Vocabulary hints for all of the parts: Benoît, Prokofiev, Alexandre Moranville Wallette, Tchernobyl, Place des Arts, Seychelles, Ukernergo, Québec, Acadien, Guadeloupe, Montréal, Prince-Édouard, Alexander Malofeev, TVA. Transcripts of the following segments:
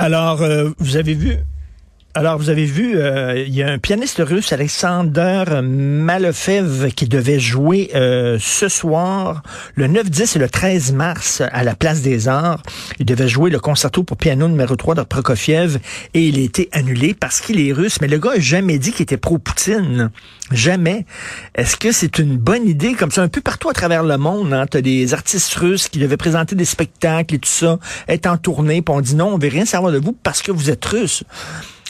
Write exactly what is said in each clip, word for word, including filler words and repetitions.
Alors, euh, vous avez vu... Alors, vous avez vu, euh, il y a un pianiste russe, Alexander Malofeev, qui devait jouer euh, ce soir, le neuf, dix et le treize mars, à la Place des Arts. Il devait jouer le concerto pour piano numéro trois de Prokofiev, et il a été annulé parce qu'il est russe. Mais le gars n'a jamais dit qu'il était pro-Poutine. Jamais. Est-ce que c'est une bonne idée? Comme ça, un peu partout à travers le monde, hein, t'as des artistes russes qui devaient présenter des spectacles et tout ça, être en tournée, puis on dit non, on ne veut rien savoir de vous parce que vous êtes russe.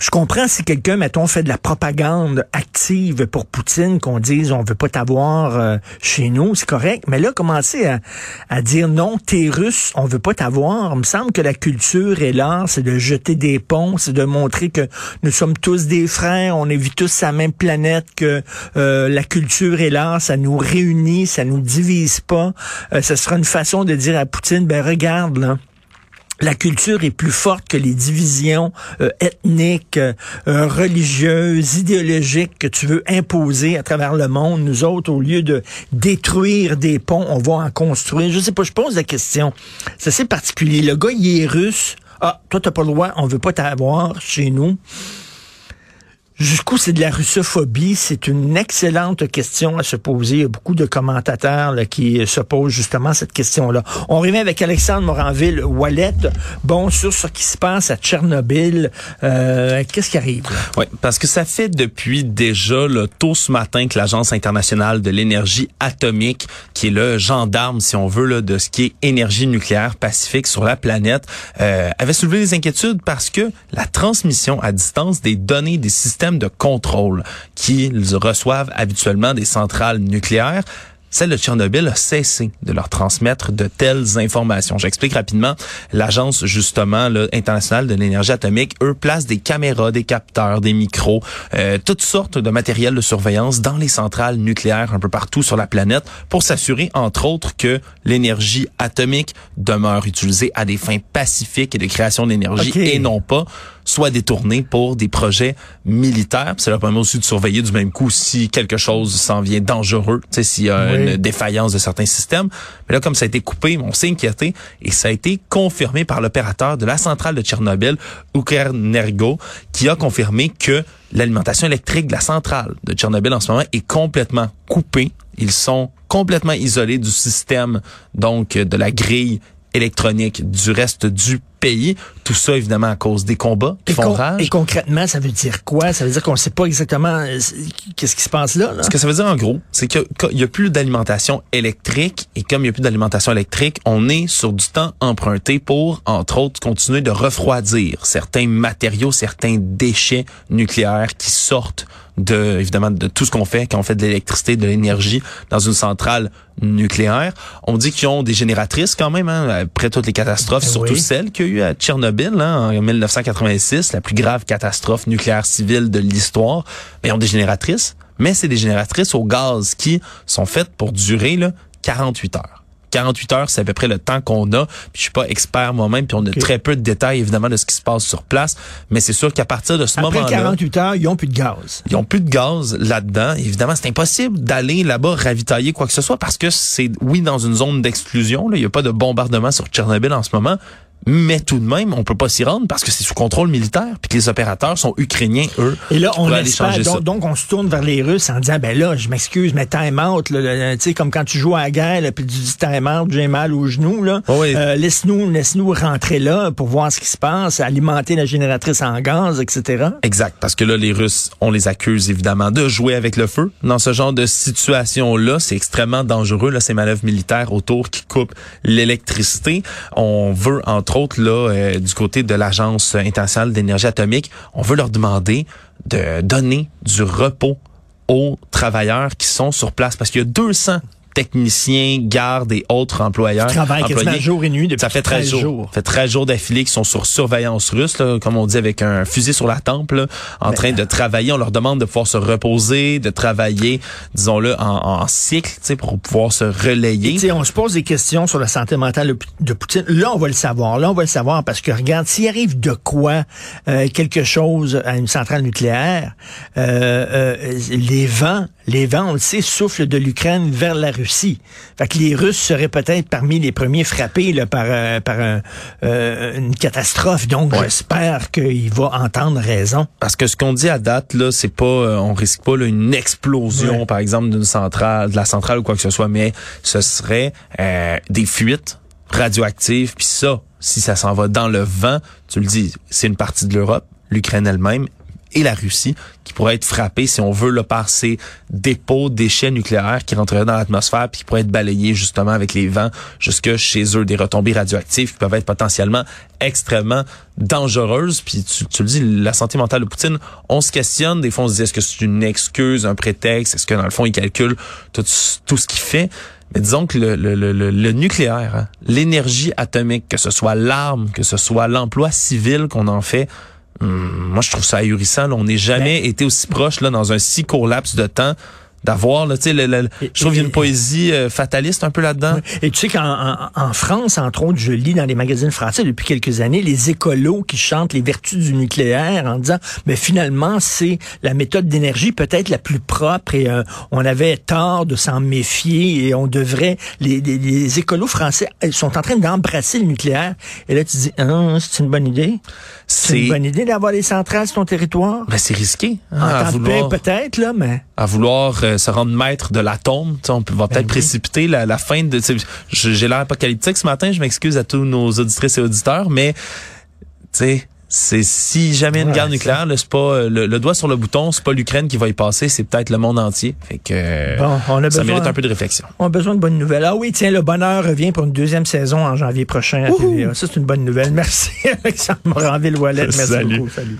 Je comprends si quelqu'un, mettons, fait de la propagande active pour Poutine, qu'on dise on veut pas t'avoir euh, chez nous, c'est correct. Mais là, commencer à, à dire non, t'es russe, on veut pas t'avoir. Il me semble que la culture et l'art, c'est de jeter des ponts, c'est de montrer que nous sommes tous des frères, on vit tous la même planète, que euh, la culture et l'art, ça nous réunit, ça nous divise pas. Euh, ça sera une façon de dire à Poutine, ben regarde, là. La culture est plus forte que les divisions euh, ethniques, euh, religieuses, idéologiques que tu veux imposer à travers le monde. Nous autres, au lieu de détruire des ponts, on va en construire. Je sais pas, je pose la question. C'est assez particulier. Le gars, il est russe. Ah, toi, t'as pas le droit, on veut pas t'avoir chez nous. Jusqu'où c'est de la russophobie? C'est une excellente question à se poser. Il y a beaucoup de commentateurs là, qui se posent justement cette question-là. On revient avec Alexandre Moranville Wallette. Bon, sur ce qui se passe à Tchernobyl, euh, qu'est-ce qui arrive? Oui, parce que ça fait depuis déjà là, tôt ce matin que l'Agence internationale de l'énergie atomique, qui est le gendarme, si on veut, là, de ce qui est énergie nucléaire pacifique sur la planète, euh, avait soulevé des inquiétudes parce que la transmission à distance des données des systèmes de contrôle qu'ils reçoivent habituellement des centrales nucléaires, celle de Tchernobyl a cessé de leur transmettre de telles informations. J'explique rapidement. L'agence, justement, là, internationale de l'énergie atomique, eux, place des caméras, des capteurs, des micros, euh, toutes sortes de matériel de surveillance dans les centrales nucléaires un peu partout sur la planète pour s'assurer, entre autres, que l'énergie atomique demeure utilisée à des fins pacifiques et de création d'énergie okay. et non pas soit détournée pour des projets militaires. Puis ça leur permet aussi de surveiller du même coup si quelque chose s'en vient dangereux, tu sais, s'il y a oui. une défaillance de certains systèmes. Mais là, comme ça a été coupé, on s'est inquiété et ça a été confirmé par l'opérateur de la centrale de Tchernobyl, Ukernergo, qui a confirmé que l'alimentation électrique de la centrale de Tchernobyl en ce moment est complètement coupée. Ils sont complètement isolés du système, donc de la grille électronique du reste du pays. Tout ça, évidemment, à cause des combats qui et font con- rage. Et concrètement, ça veut dire quoi? Ça veut dire qu'on ne sait pas exactement qu'est-ce qui se passe là, là? Ce que ça veut dire, en gros, c'est qu'il n'y a plus d'alimentation électrique. Et comme il n'y a plus d'alimentation électrique, on est sur du temps emprunté pour, entre autres, continuer de refroidir certains matériaux, certains déchets nucléaires qui sortent de, évidemment, de tout ce qu'on fait, quand on fait de l'électricité, de l'énergie dans une centrale nucléaire. On dit qu'ils ont des génératrices quand même, hein, après toutes les catastrophes, ben surtout oui. celles qu'il y a eu à Tchernobyl, hein, en dix-neuf cent quatre-vingt-six, la plus grave catastrophe nucléaire civile de l'histoire. Ben, ils ont des génératrices, mais c'est des génératrices au gaz qui sont faites pour durer, là, quarante-huit heures. quarante-huit heures, c'est à peu près le temps qu'on a. Puis je suis pas expert moi-même, puis on a okay. très peu de détails, évidemment, de ce qui se passe sur place. Mais c'est sûr qu'à partir de ce Après moment-là... Après quarante-huit heures, ils ont plus de gaz. Ils ont plus de gaz là-dedans. Évidemment, c'est impossible d'aller là-bas ravitailler quoi que ce soit parce que c'est, oui, dans une zone d'exclusion. Là, il n'y a pas de bombardement sur Tchernobyl en ce moment. Mais tout de même, on peut pas s'y rendre parce que c'est sous contrôle militaire puis que les opérateurs sont ukrainiens, eux. Et là, on espère, donc, donc on se tourne vers les Russes en disant, ben là, je m'excuse, mais time out, tu sais, comme quand tu joues à la guerre puis tu dis time out, j'ai mal aux genoux, là. Oh oui. euh, laisse-nous, laisse-nous rentrer là pour voir ce qui se passe, alimenter la génératrice en gaz, et cetera. Exact, parce que là, les Russes, on les accuse évidemment de jouer avec le feu. Dans ce genre de situation-là, c'est extrêmement dangereux, là, ces manœuvres militaires autour qui coupent l'électricité. On veut, entre autres, là, euh, du côté de l'Agence internationale d'énergie atomique, on veut leur demander de donner du repos aux travailleurs qui sont sur place parce qu'il y a deux cents techniciens, gardes et autres employeurs. Qui travaillent quasiment jour et nuit depuis ça fait treize jours. Ça fait treize jours d'affilée qui sont sur surveillance russe, là, comme on dit, avec un fusil sur la tempe, là, en ben, train de travailler. On leur demande de pouvoir se reposer, de travailler, disons-le, en, en cycle, tu sais, pour pouvoir se relayer. Tu sais, on se pose des questions sur la santé mentale de Poutine. Là, on va le savoir. Là, on va le savoir parce que, regarde, s'il arrive de quoi euh, quelque chose à une centrale nucléaire, euh, euh, les vents, les vents, on le sait, soufflent de l'Ukraine vers la Russie. Fait que les Russes seraient peut-être parmi les premiers frappés là, par, euh, par un, euh, une catastrophe. Donc, ouais. J'espère qu'il va entendre raison. Parce que ce qu'on dit à date, là, c'est pas, euh, on risque pas là, une explosion, ouais. par exemple, d'une centrale, de la centrale ou quoi que ce soit, mais ce serait euh, des fuites radioactives. Puis ça, si ça s'en va dans le vent, tu le dis, c'est une partie de l'Europe, l'Ukraine elle-même et la Russie qui pourrait être frappée, si on veut, là, par ces dépôts, déchets nucléaires qui rentreraient dans l'atmosphère puis qui pourraient être balayés justement avec les vents jusque chez eux, des retombées radioactives qui peuvent être potentiellement extrêmement dangereuses. Puis tu, tu le dis, la santé mentale de Poutine, on se questionne. Des fois, on se dit, est-ce que c'est une excuse, un prétexte? Est-ce que, dans le fond, il calcule tout, tout ce qu'il fait? Mais disons que le, le, le, le nucléaire, hein, l'énergie atomique, que ce soit l'arme, que ce soit l'emploi civil qu'on en fait, moi, je trouve ça ahurissant. Là. On n'est jamais ben, été aussi proche là dans un si court laps de temps d'avoir. Là, le, le, et, je trouve qu'il y a une poésie euh, fataliste un peu là-dedans. Et tu sais qu'en en, en France, entre autres, je lis dans les magazines français depuis quelques années les écolos qui chantent les vertus du nucléaire en disant mais finalement c'est la méthode d'énergie peut-être la plus propre et euh, on avait tort de s'en méfier et on devrait. Les, les, les écolos français sont en train d'embrasser le nucléaire. Et là tu dis ah, c'est une bonne idée. C'est, c'est une bonne idée d'avoir des centrales sur ton territoire. Ben, c'est risqué. Hein, en temps de paix, peut-être, là, mais. À vouloir euh, se rendre maître de l'atome, on va peut-être ben oui. précipiter la, la fin de. J'ai l'air apocalyptique ce matin, je m'excuse à tous nos auditrices et auditeurs, mais tu sais, si jamais une ouais, guerre nucléaire, là, c'est pas le, le doigt sur le bouton, c'est pas l'Ukraine qui va y passer, c'est peut-être le monde entier. Fait que bon, on a ça besoin, mérite un peu de réflexion. On a besoin de bonnes nouvelles. Ah oui, tiens, le bonheur revient pour une deuxième saison en janvier prochain à T V A. Ça, c'est une bonne nouvelle. Merci Alexandre Moranville Wallette. Merci salut. beaucoup. Salut.